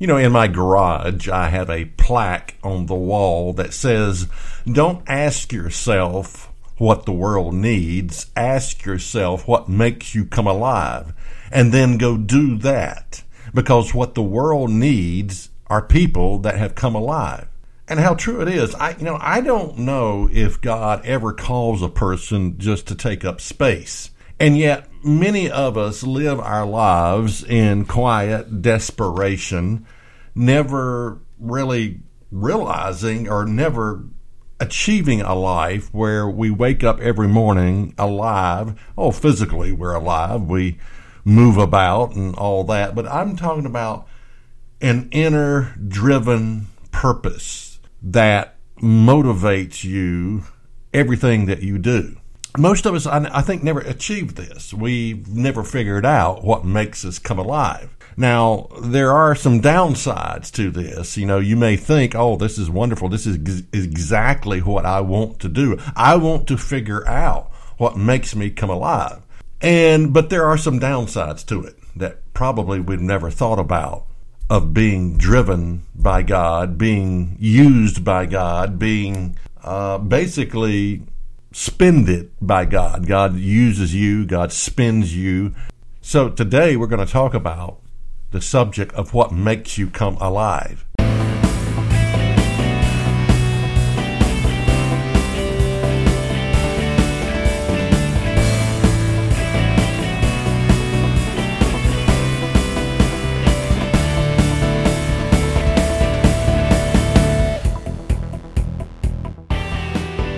You know, in my garage, I have a plaque on the wall that says, "Don't ask yourself what the world needs. Ask yourself what makes you come alive, and then go do that." Because what the world needs are people that have come alive. And how true it is. I don't know if God ever calls a person just to take up space. And yet many of us live our lives in quiet desperation, never really realizing or never achieving a life where we wake up every morning alive. Oh, physically we're alive. We move about and all that. But I'm talking about an inner driven purpose that motivates you, everything that you do. Most of us, I think, never achieve this. We've never figured out what makes us come alive. Now, there are some downsides to this. You know, you may think, oh, this is wonderful. This is exactly what I want to do. I want to figure out what makes me come alive. But there are some downsides to it that probably we've never thought about, of being driven by God, being used by God, being basically spended by God. God uses you. God spends you. So today we're going to talk about the subject of what makes you come alive.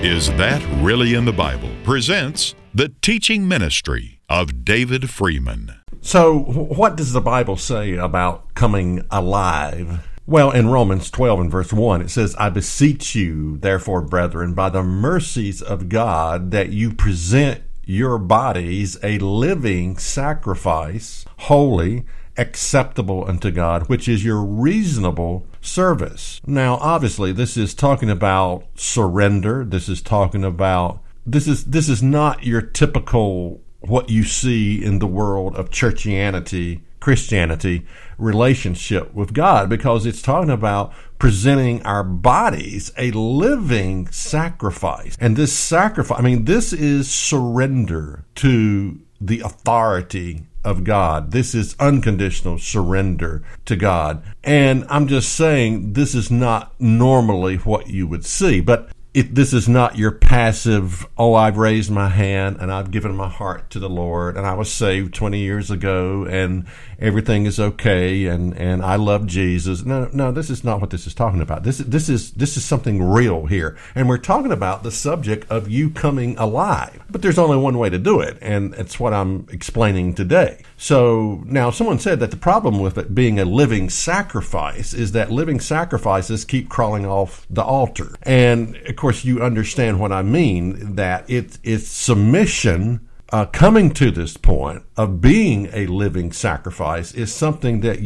Is That Really in the Bible? Presents the teaching ministry of David Freeman. So what does the Bible say about coming alive? Well, in Romans 12 and verse 1, it says, "I beseech you, therefore, brethren, by the mercies of God, that you present your bodies a living sacrifice, holy, acceptable unto God, which is your reasonable service." Now, obviously, this is talking about surrender. This is not your typical, what you see in the world of churchianity, Christianity, relationship with God, because it's talking about presenting our bodies a living sacrifice. And this sacrifice, this is surrender to the authority of God. This is unconditional surrender to God. And I'm just saying, this is not normally what you would see. But if this is not your passive, oh, I've raised my hand and I've given my heart to the Lord and I was saved 20 years ago and everything is okay and I love Jesus. No, this is not what this is talking about. This is something real here. And we're talking about the subject of you coming alive. But there's only one way to do it, and it's what I'm explaining today. So now, someone said that the problem with it being a living sacrifice is that living sacrifices keep crawling off the altar. And of course, you understand what I mean, that it's submission. Coming to this point of being a living sacrifice is something that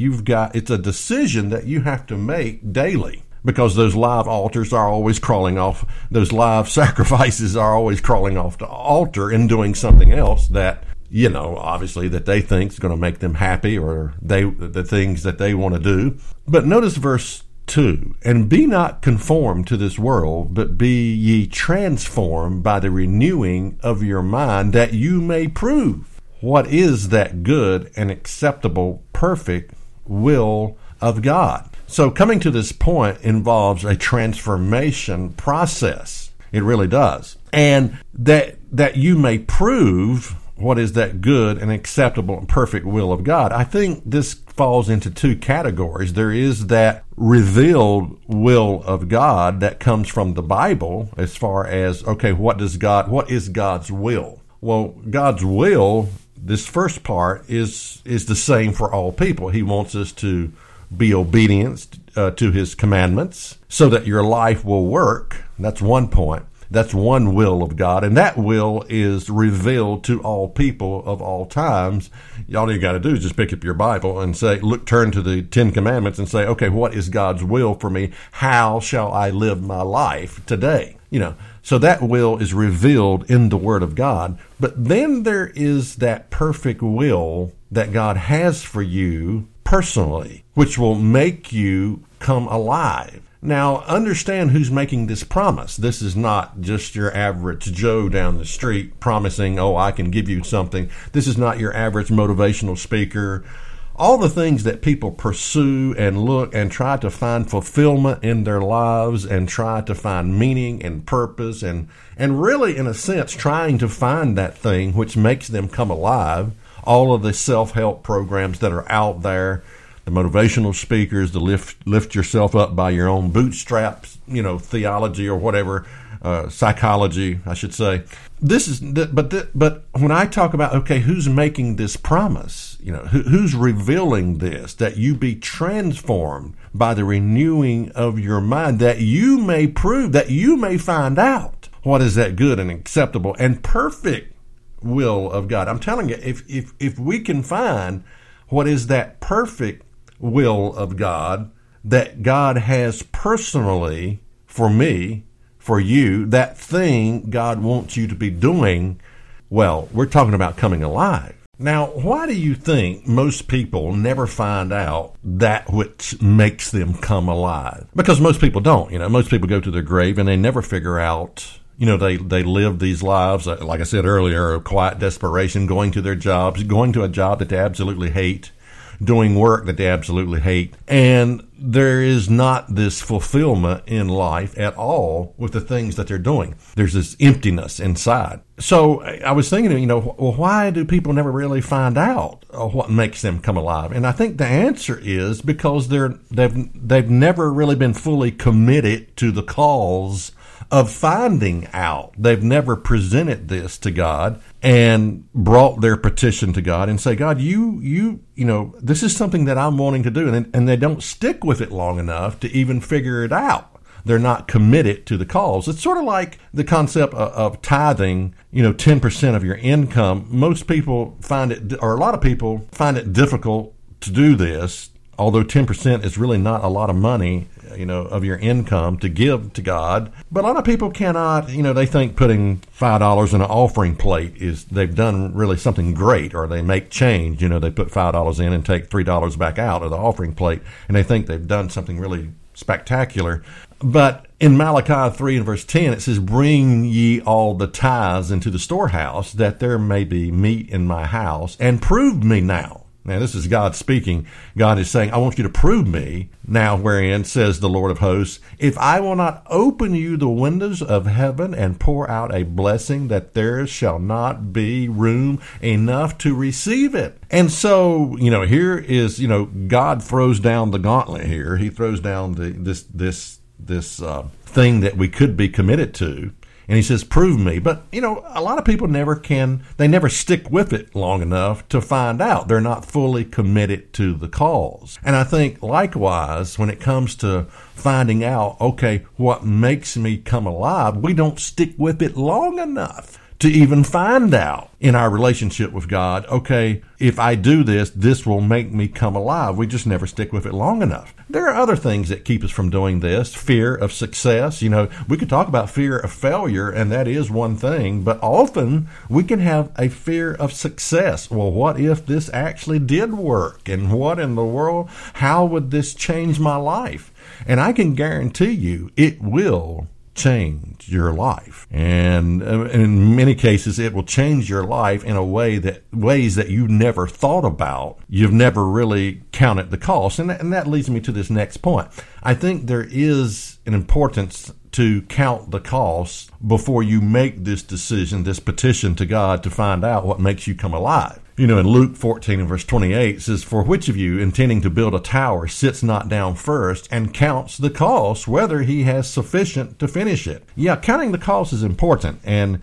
it's a decision that you have to make daily, because those live altars are always crawling off, those live sacrifices are always crawling off the altar and doing something else that, you know, obviously that they think is going to make them happy, or the things that they want to do. But notice verse 2, "And be not conformed to this world, but be ye transformed by the renewing of your mind, that you may prove what is that good and acceptable, perfect will of God." So coming to this point involves a transformation process. It really does. And that you may prove what is that good and acceptable and perfect will of God. I think this falls into two categories. There is that revealed will of God that comes from the Bible, as far as, okay, what is God's will? Well, God's will, this first part, is the same for all people. He wants us to be obedient to his commandments so that your life will work. That's one point. That's one will of God, and that will is revealed to all people of all times. All you got to do is just pick up your Bible and say, turn to the Ten Commandments and say, okay, what is God's will for me? How shall I live my life today? So that will is revealed in the Word of God. But then there is that perfect will that God has for you personally, which will make you come alive. Now, understand who's making this promise. This is not just your average Joe down the street promising, oh, I can give you something. This is not your average motivational speaker. All the things that people pursue and look and try to find fulfillment in their lives and try to find meaning and purpose and really, in a sense, trying to find that thing which makes them come alive. All of the self-help programs that are out there, the motivational speakers, the lift yourself up by your own bootstraps, theology or whatever, psychology, I should say. But when I talk about, okay, who's making this promise? Who's revealing this, that you be transformed by the renewing of your mind, that you may prove, that you may find out what is that good and acceptable and perfect will of God. I'm telling you, if we can find what is that perfect will of God that God has personally for me, for you, that thing God wants you to be doing, well, we're talking about coming alive. Now, why do you think most people never find out that which makes them come alive? Because most people don't. Most people go to their grave and they never figure out. They live these lives, like I said earlier, of quiet desperation, going to their jobs, going to a job that they absolutely hate, doing work that they absolutely hate. And there is not this fulfillment in life at all with the things that they're doing. There's this emptiness inside. So I was thinking, why do people never really find out what makes them come alive? And I think the answer is because they've never really been fully committed to the cause of finding out. They've never presented this to God and brought their petition to God and say, God, you this is something that I'm wanting to do. And they don't stick with it long enough to even figure it out. They're not committed to the cause. It's sort of like the concept of tithing, 10% of your income. Most people find it, or a lot of people find it difficult to do this, although 10% is really not a lot of money, of your income to give to God. But a lot of people cannot, they think putting $5 in an offering plate is they've done really something great, or they make change. They put $5 in and take $3 back out of the offering plate, and they think they've done something really spectacular. But in Malachi 3 and verse 10, it says, bring ye all the tithes into the storehouse, that there may be meat in my house, and prove me now. Now, this is God speaking. God is saying, I want you to prove me now, wherein, says the Lord of hosts, if I will not open you the windows of heaven and pour out a blessing, that there shall not be room enough to receive it. And so, here is, God throws down the gauntlet here. He throws down this thing that we could be committed to. And he says, prove me. But, a lot of people never stick with it long enough to find out. They're not fully committed to the cause. And I think likewise, when it comes to finding out, okay, what makes me come alive, we don't stick with it long enough to even find out in our relationship with God, okay, if I do this, this will make me come alive. We just never stick with it long enough. There are other things that keep us from doing this. Fear of success. We could talk about fear of failure, and that is one thing, but often we can have a fear of success. Well, what if this actually did work? And what in the world? How would this change my life? And I can guarantee you it will change your life, and in many cases it will change your life in a way that ways that you never thought about. You've never really counted the cost, and that leads me to this next point. I think there is an importance to count the cost before you make this decision, this petition to God to find out what makes you come alive. In Luke 14 and verse 28 says, for which of you, intending to build a tower, sits not down first and counts the cost, whether he has sufficient to finish it? Yeah, counting the cost is important. And,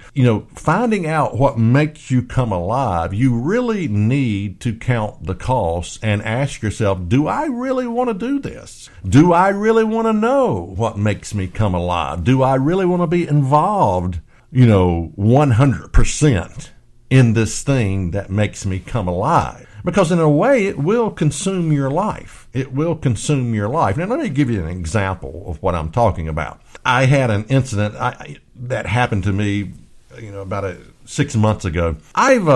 finding out what makes you come alive, you really need to count the cost and ask yourself, do I really want to do this? Do I really want to know what makes me come alive? Do I really want to be involved, 100%? In this thing that makes me come alive? Because in a way, it will consume your life. It will consume your life. Now, let me give you an example of what I'm talking about. I had an incident that happened to me, about 6 months ago. I've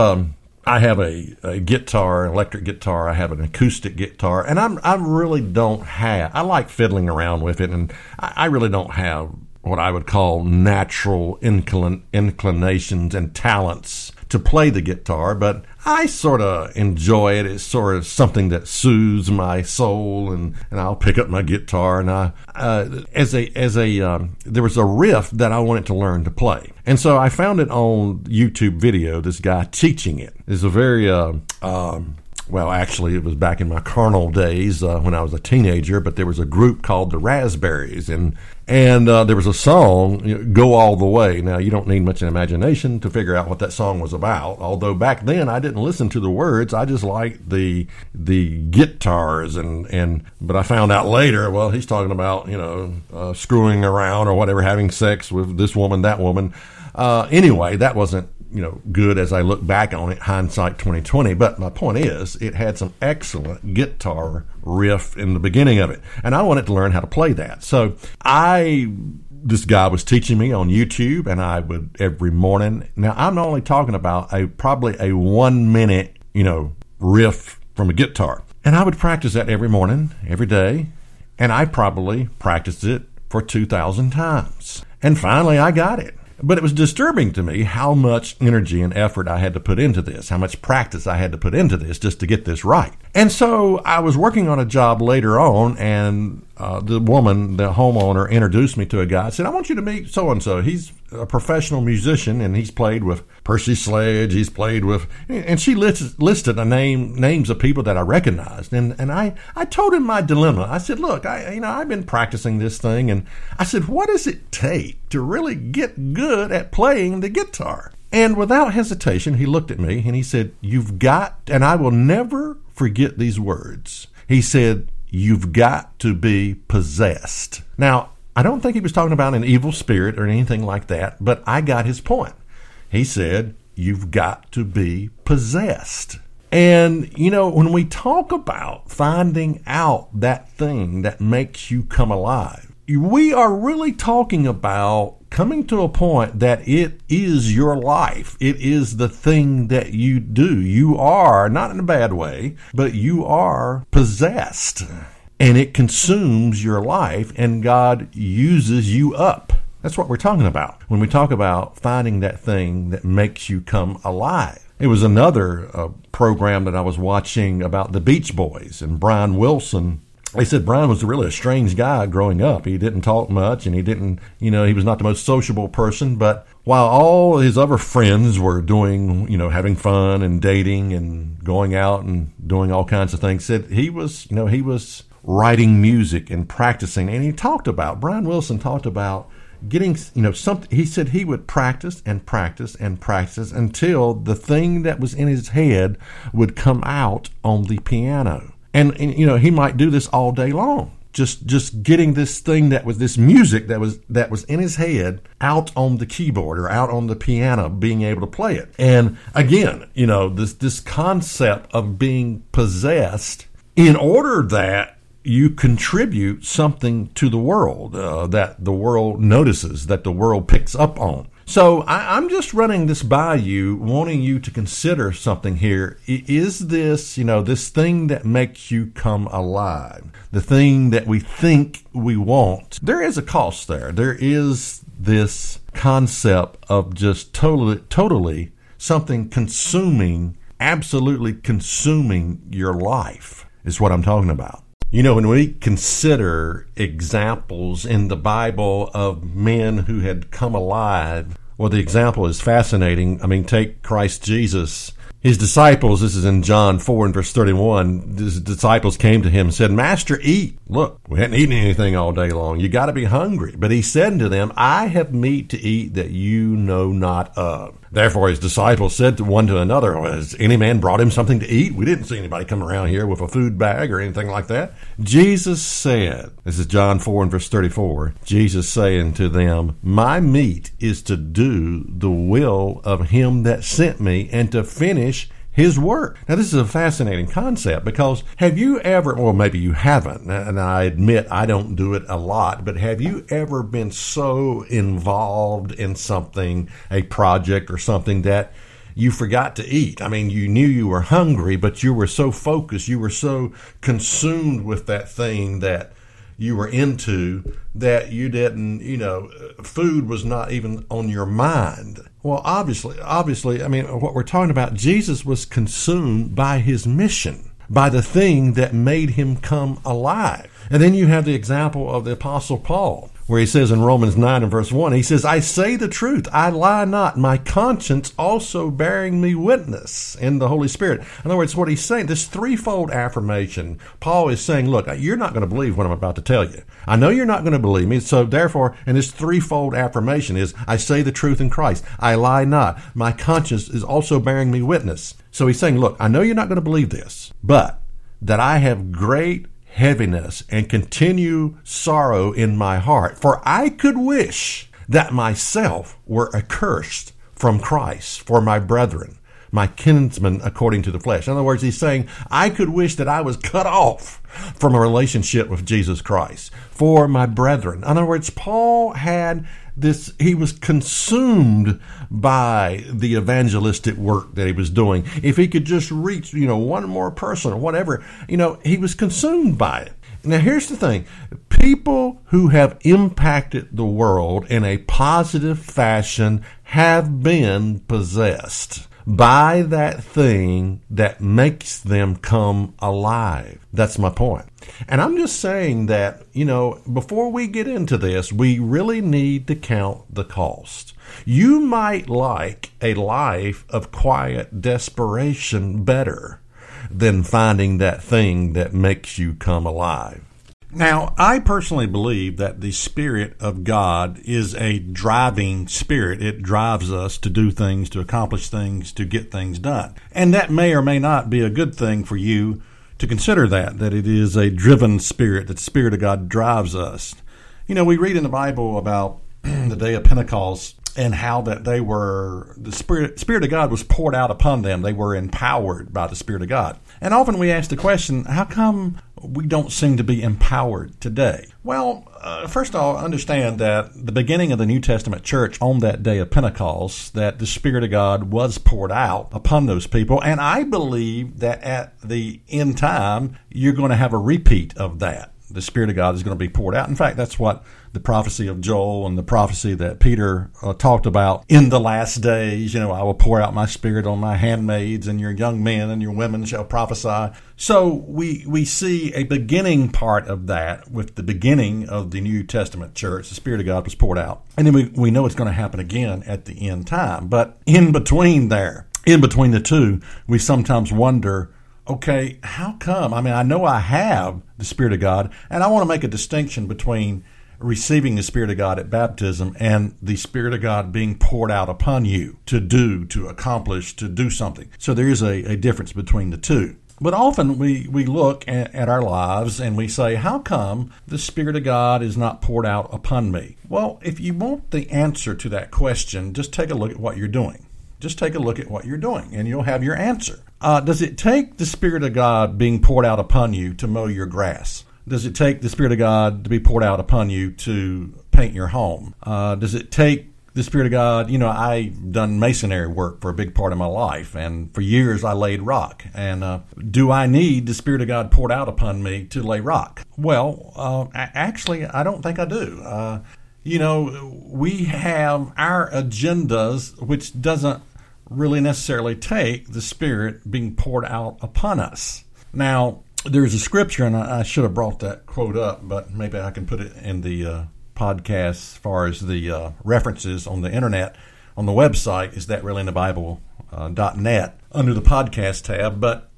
I have a guitar, an electric guitar. I have an acoustic guitar, and I really don't have. I like fiddling around with it, and I really don't have what I would call natural inclinations and talents to play the guitar, but I sort of enjoy it. It's sort of something that soothes my soul, and I'll pick up my guitar, and there was a riff that I wanted to learn to play. And so I found it on YouTube video, this guy teaching it. It's a very, well, actually, it was back in my carnal days when I was a teenager, but there was a group called the Raspberries, and there was a song, Go All the Way. Now, you don't need much imagination to figure out what that song was about, although back then I didn't listen to the words. I just liked the guitars, but I found out later, well, he's talking about, screwing around or whatever, having sex with this woman, that woman. Anyway, that wasn't good as I look back on it, hindsight 2020. But my point is, it had some excellent guitar riff in the beginning of it, and I wanted to learn how to play that. So this guy was teaching me on YouTube, and I would every morning. Now I'm only talking about probably a 1 minute, riff from a guitar, and I would practice that every morning, every day, and I probably practiced it for 2,000 times, and finally I got it. But it was disturbing to me how much energy and effort I had to put into this, how much practice I had to put into this just to get this right. And so I was working on a job later on, and the woman, the homeowner, introduced me to a guy. I said, I want you to meet so-and-so. He's a professional musician, and he's played with Percy Sledge. He's played with, and she listed a names of people that I recognized. And I told him my dilemma. I said, look, I've been practicing this thing, and I said, what does it take to really get good at playing the guitar? And without hesitation, he looked at me and he said, and I will never forget these words. He said, you've got to be possessed. Now, I don't think he was talking about an evil spirit or anything like that, but I got his point. He said, you've got to be possessed. And, when we talk about finding out that thing that makes you come alive, we are really talking about coming to a point that it is your life. It is the thing that you do. You are, not in a bad way, but you are possessed. And it consumes your life, and God uses you up. That's what we're talking about when we talk about finding that thing that makes you come alive. It was another program that I was watching about the Beach Boys and Brian Wilson. They said Brian was really a strange guy growing up. He didn't talk much, and he didn't, he was not the most sociable person. But while all his other friends were doing, having fun and dating and going out and doing all kinds of things, said he was writing music and practicing. And Brian Wilson talked about getting, something. He said he would practice and practice and practice until the thing that was in his head would come out on the piano. And he might do this all day long, just getting this thing that was this music that was in his head out on the keyboard or out on the piano, being able to play it. And again, this concept of being possessed, in order that you contribute something to the world that the world notices, that the world picks up on. So I'm just running this by you, wanting you to consider something here. Is this, this thing that makes you come alive, the thing that we think we want? There is a cost there. There is this concept of just totally something consuming, absolutely consuming your life is what I'm talking about. When we consider examples in the Bible of men who had come alive, well, the example is fascinating. I mean, take Christ Jesus. His disciples, this is in John 4 and verse 31, his disciples came to him and said, Master, eat. Look, we hadn't eaten anything all day long. You got to be hungry. But he said unto them, I have meat to eat that you know not of. Therefore his disciples said to one to another, has any man brought him something to eat? We didn't see anybody come around here with a food bag or anything like that. Jesus said, this is John 4 and verse 34, Jesus saying to them, my meat is to do the will of him that sent me and to finish his work. Now, this is a fascinating concept because have you ever, well, maybe you haven't, and I admit I don't do it a lot, but have you ever been so involved in something, a project or something that you forgot to eat. I mean, you knew you were hungry, but you were so focused, you were so consumed with that thing that you were into that you didn't, you know, food was not even on your mind. Well, obviously, I mean, what we're talking about, Jesus was consumed by his mission, by the thing that made him come alive. And then you have the example of the Apostle Paul, where he says in Romans 9 and verse 1, he says, I say the truth, I lie not, my conscience also bearing me witness in the Holy Spirit. In other words, what he's saying, this threefold affirmation, Paul is saying, look, you're not going to believe what I'm about to tell you. I know you're not going to believe me, so therefore, and this threefold affirmation is, I say the truth in Christ, I lie not, my conscience is also bearing me witness. So he's saying, look, I know you're not going to believe this, but that I have great heaviness and continue sorrow in my heart, for I could wish that myself were accursed from Christ for my brethren, my kinsmen according to the flesh. In other words, he's saying, I could wish that I was cut off from a relationship with Jesus Christ for my brethren. In other words, Paul had this, he was consumed by the evangelistic work that he was doing. If he could just reach, you know, one more person or whatever, you know, he was consumed by it. Now, here's the thing. People who have impacted the world in a positive fashion have been possessed by that thing that makes them come alive. That's my point. And I'm just saying that, you know, before we get into this, we really need to count the cost. You might like a life of quiet desperation better than finding that thing that makes you come alive. Now, I personally believe that the Spirit of God is a driving spirit. It drives us to do things, to accomplish things, to get things done. And that may or may not be a good thing for you to consider that it is a driven spirit, that the Spirit of God drives us. You know, we read in the Bible about the day of Pentecost and how that they were, the Spirit of God was poured out upon them. They were empowered by the Spirit of God. And often we ask the question, how come we don't seem to be empowered today? Well, first of all, understand that the beginning of the New Testament church on that day of Pentecost, that the Spirit of God was poured out upon those people. And I believe that at the end time, you're going to have a repeat of that. The Spirit of God is going to be poured out. In fact, that's what the prophecy of Joel and the prophecy that Peter talked about in the last days. You know, I will pour out my Spirit on my handmaids, and your young men and your women shall prophesy. So we see a beginning part of that with the beginning of the New Testament church. The Spirit of God was poured out. And then we know it's going to happen again at the end time. But in between the two, we sometimes wonder, okay, how come? I mean, I know I have the Spirit of God, and I want to make a distinction between receiving the Spirit of God at baptism and the Spirit of God being poured out upon you to do, to accomplish, to do something. So there is a difference between the two. But often we look at our lives and we say, how come the Spirit of God is not poured out upon me? Well, if you want the answer to that question, just take a look at what you're doing. Just take a look at what you're doing, and you'll have your answer. Does it take the Spirit of God being poured out upon you to mow your grass? Does it take the Spirit of God to be poured out upon you to paint your home? Does it take the Spirit of God? You know, I've done masonry work for a big part of my life, and for years I laid rock. And do I need the Spirit of God poured out upon me to lay rock? Well, actually, I don't think I do. You know, we have our agendas, which doesn't really necessarily take the Spirit being poured out upon us. Now, there's a scripture, and I should have brought that quote up, but maybe I can put it in the podcast as far as the references on the internet. On the website, Is That Really in the Bible? .net under the podcast tab. But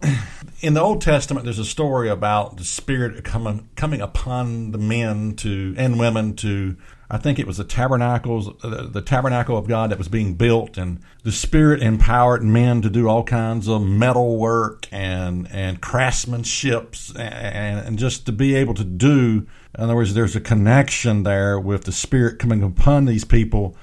in the Old Testament, there's a story about the Spirit coming upon the men to and women to, I think it was the tabernacle of God that was being built, and the Spirit empowered men to do all kinds of metal work and craftsmanships and just to be able to do. In other words, there's a connection there with the Spirit coming upon these people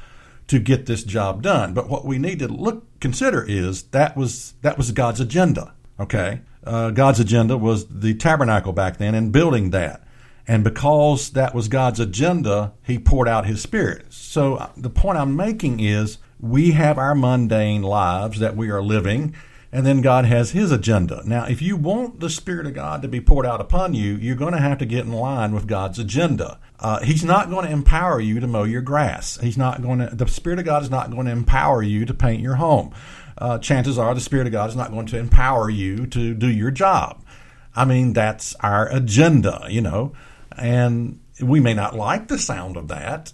to get this job done. But what we need to consider is that was God's agenda. Okay, God's agenda was the tabernacle back then and building that. And because that was God's agenda, he poured out his Spirit. So the point I'm making is we have our mundane lives that we are living, and then God has his agenda. Now, if you want the Spirit of God to be poured out upon you, you're going to have to get in line with God's agenda. He's not going to empower you to mow your grass. The Spirit of God is not going to empower you to paint your home. Chances are the Spirit of God is not going to empower you to do your job. I mean, that's our agenda, you know. And we may not like the sound of that,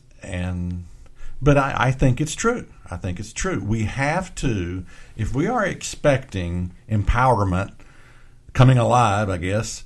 but I think it's true. I think it's true. We have to, if we are expecting empowerment, coming alive, I guess,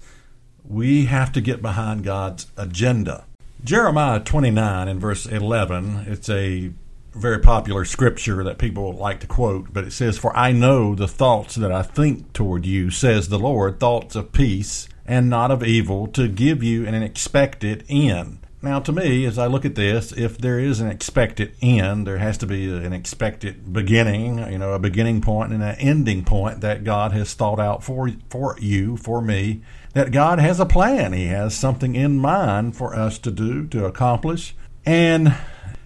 we have to get behind God's agenda. Jeremiah 29 and verse 11, it's a very popular scripture that people like to quote, but it says, "For I know the thoughts that I think toward you, says the Lord, thoughts of peace and not of evil, to give you an expected end." Now, to me, as I look at this, if there is an expected end, there has to be an expected beginning, you know, a beginning point and an ending point that God has thought out for you, for me, that God has a plan. He has something in mind for us to do, to accomplish. And,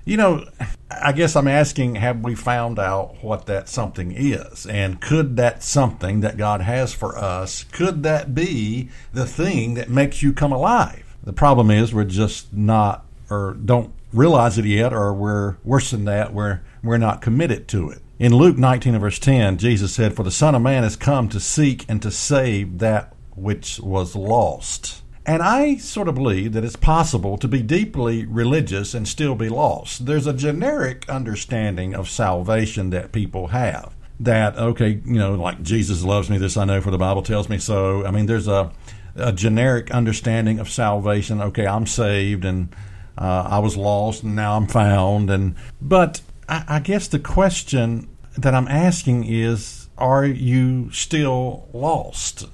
you know, I guess I'm asking, have we found out what that something is? And could that something that God has for us, could that be the thing that makes you come alive? The problem is we're just not, or don't realize it yet, or we're worse than that, we're not committed to it. In Luke 19 and verse 10, Jesus said, "For the Son of Man has come to seek and to save that which was lost." And I sort of believe that it's possible to be deeply religious and still be lost. There's a generic understanding of salvation that people have. That, okay, you know, like Jesus loves me, this I know for the Bible tells me so. I mean, there's a generic understanding of salvation. Okay, I'm saved, and I was lost, and now I'm found. But I guess the question that I'm asking is, are you still lost,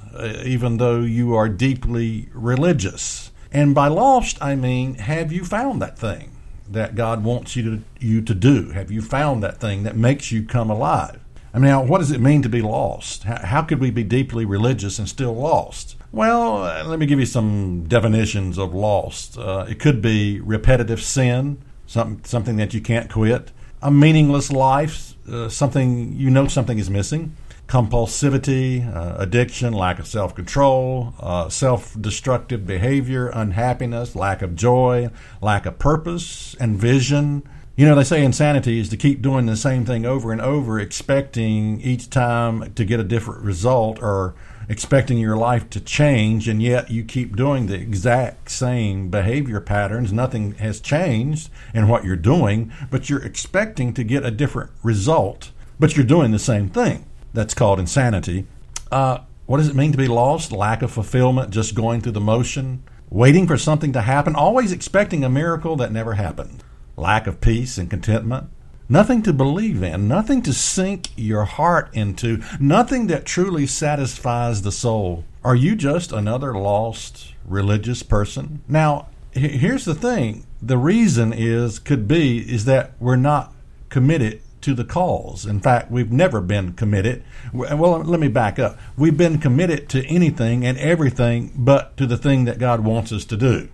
even though you are deeply religious? And by lost, I mean, have you found that thing that God wants you to do? Have you found that thing that makes you come alive? I mean, now, what does it mean to be lost? How could we be deeply religious and still lost? Well, let me give you some definitions of lost. It could be repetitive sin, something that you can't quit. A meaningless life, something is missing, compulsivity, addiction, lack of self-control, self-destructive behavior, unhappiness, lack of joy, lack of purpose and vision. You know, they say insanity is to keep doing the same thing over and over, expecting each time to get a different result or expecting your life to change, and yet you keep doing the exact same behavior patterns. Nothing has changed in what you're doing, but you're expecting to get a different result, but you're doing the same thing. That's called insanity. What does it mean to be lost? Lack of fulfillment, just going through the motion, waiting for something to happen, always expecting a miracle that never happened. Lack of peace and contentment. Nothing to believe in, nothing to sink your heart into, nothing that truly satisfies the soul. Are you just another lost religious person? Now, here's the thing. The reason is that we're not committed to the cause. In fact, we've never been committed. Well, let me back up. We've been committed to anything and everything but to the thing that God wants us to do.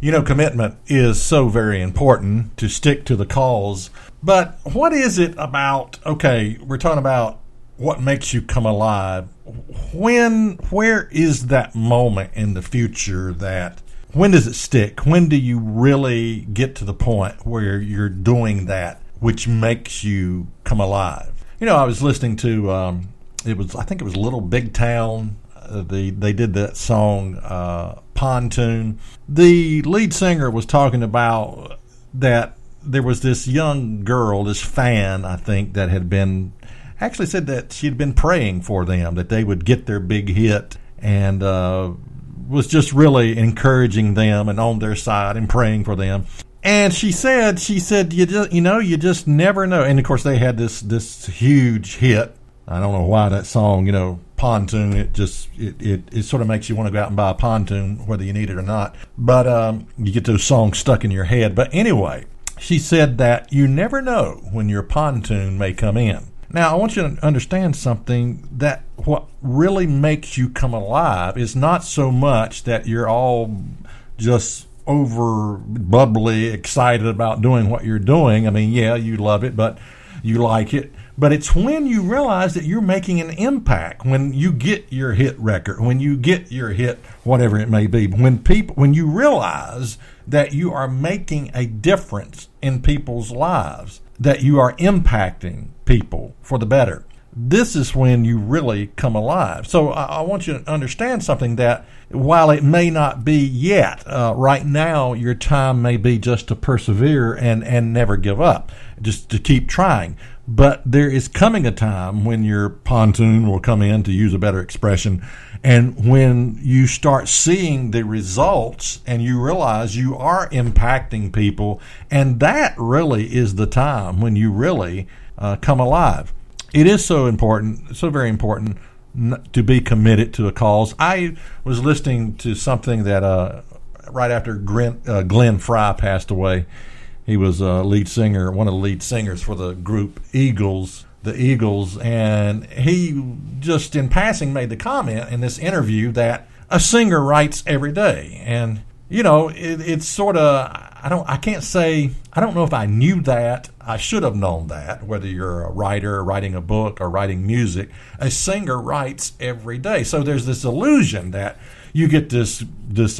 You know, commitment is so very important, to stick to the cause. But what is it about, okay, we're talking about what makes you come alive. Where is that moment in the future that, when does it stick? When do you really get to the point where you're doing that which makes you come alive? You know, I was listening to, I think it was Little Big Town. They did that song, Pontoon. The lead singer was talking about that there was this young girl, this fan, I think, that had been, actually said that she had been praying for them, that they would get their big hit, and was just really encouraging them and on their side and praying for them. And she said, you just never know. And of course they had this huge hit. I don't know why that song, you know, Pontoon, it sort of makes you want to go out and buy a pontoon, whether you need it or not. But you get those songs stuck in your head. But anyway, she said that you never know when your pontoon may come in. Now, I want you to understand something, that what really makes you come alive is not so much that you're all just over bubbly excited about doing what you're doing. I mean, yeah, you love it, but you like it. But it's when you realize that you're making an impact, when you get your hit record, when you get your hit, whatever it may be, when you realize that you are making a difference in people's lives, that you are impacting people for the better. This is when you really come alive. So I want you to understand something, that while it may not be yet, right now your time may be just to persevere and never give up, just to keep trying. But there is coming a time when your pontoon will come in, to use a better expression, and when you start seeing the results and you realize you are impacting people, and that really is the time when you really come alive. It is so important, so very important, to be committed to a cause. I was listening to something that right after Glenn Frey passed away. He was a lead singer, one of the lead singers for the group the Eagles, and he just in passing made the comment in this interview that a singer writes every day. And, you know, it's sort of, I don't know if I knew that. I should have known that, whether you're a writer writing a book or writing music, a singer writes every day. So there's this illusion that you get this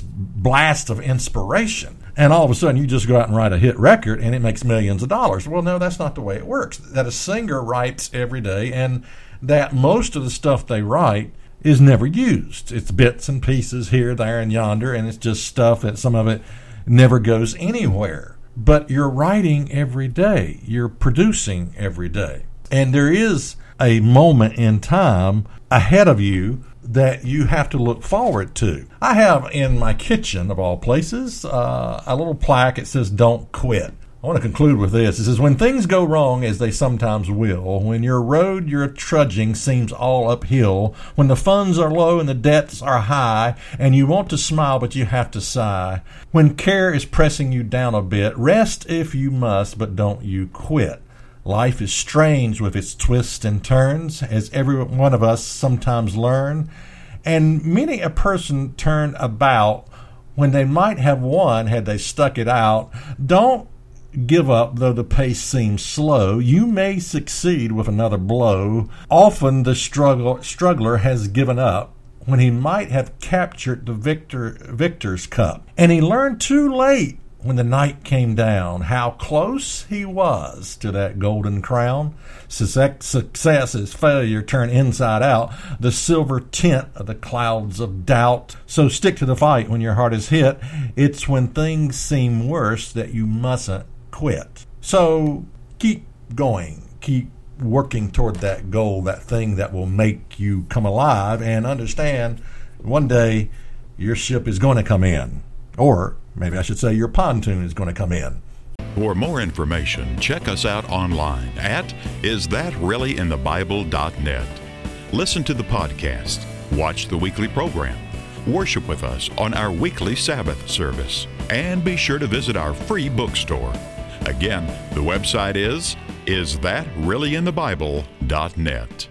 blast of inspiration, and all of a sudden you just go out and write a hit record and it makes millions of dollars. Well, no, that's not the way it works. That a singer writes every day, and that most of the stuff they write is never used. It's bits and pieces here, there, and yonder, and it's just stuff that some of it never goes anywhere. But you're writing every day. You're producing every day. And there is a moment in time ahead of you that you have to look forward to. I have in my kitchen, of all places, a little plaque. It says, "Don't quit." I want to conclude with this. It says, "When things go wrong, as they sometimes will, when your road you're trudging seems all uphill, when the funds are low and the debts are high, and you want to smile but you have to sigh, when care is pressing you down a bit, rest if you must, but don't you quit. Life is strange with its twists and turns, as every one of us sometimes learn, and many a person turned about when they might have won had they stuck it out. Don't give up, though the pace seems slow. You may succeed with another blow. Often the struggler has given up when he might have captured the victor's cup, and he learned too late, when the night came down, how close he was to that golden crown. Success is failure turned inside out, the silver tint of the clouds of doubt. So stick to the fight when your heart is hit. It's when things seem worse that you mustn't quit." So keep going. Keep working toward that goal, that thing that will make you come alive, and understand one day your ship is going to come in. Or maybe I should say your pontoon is going to come in. For more information, check us out online at isthatreallyinthebible.net. Listen to the podcast, watch the weekly program, worship with us on our weekly Sabbath service, and be sure to visit our free bookstore. Again, the website is isthatreallyinthebible.net.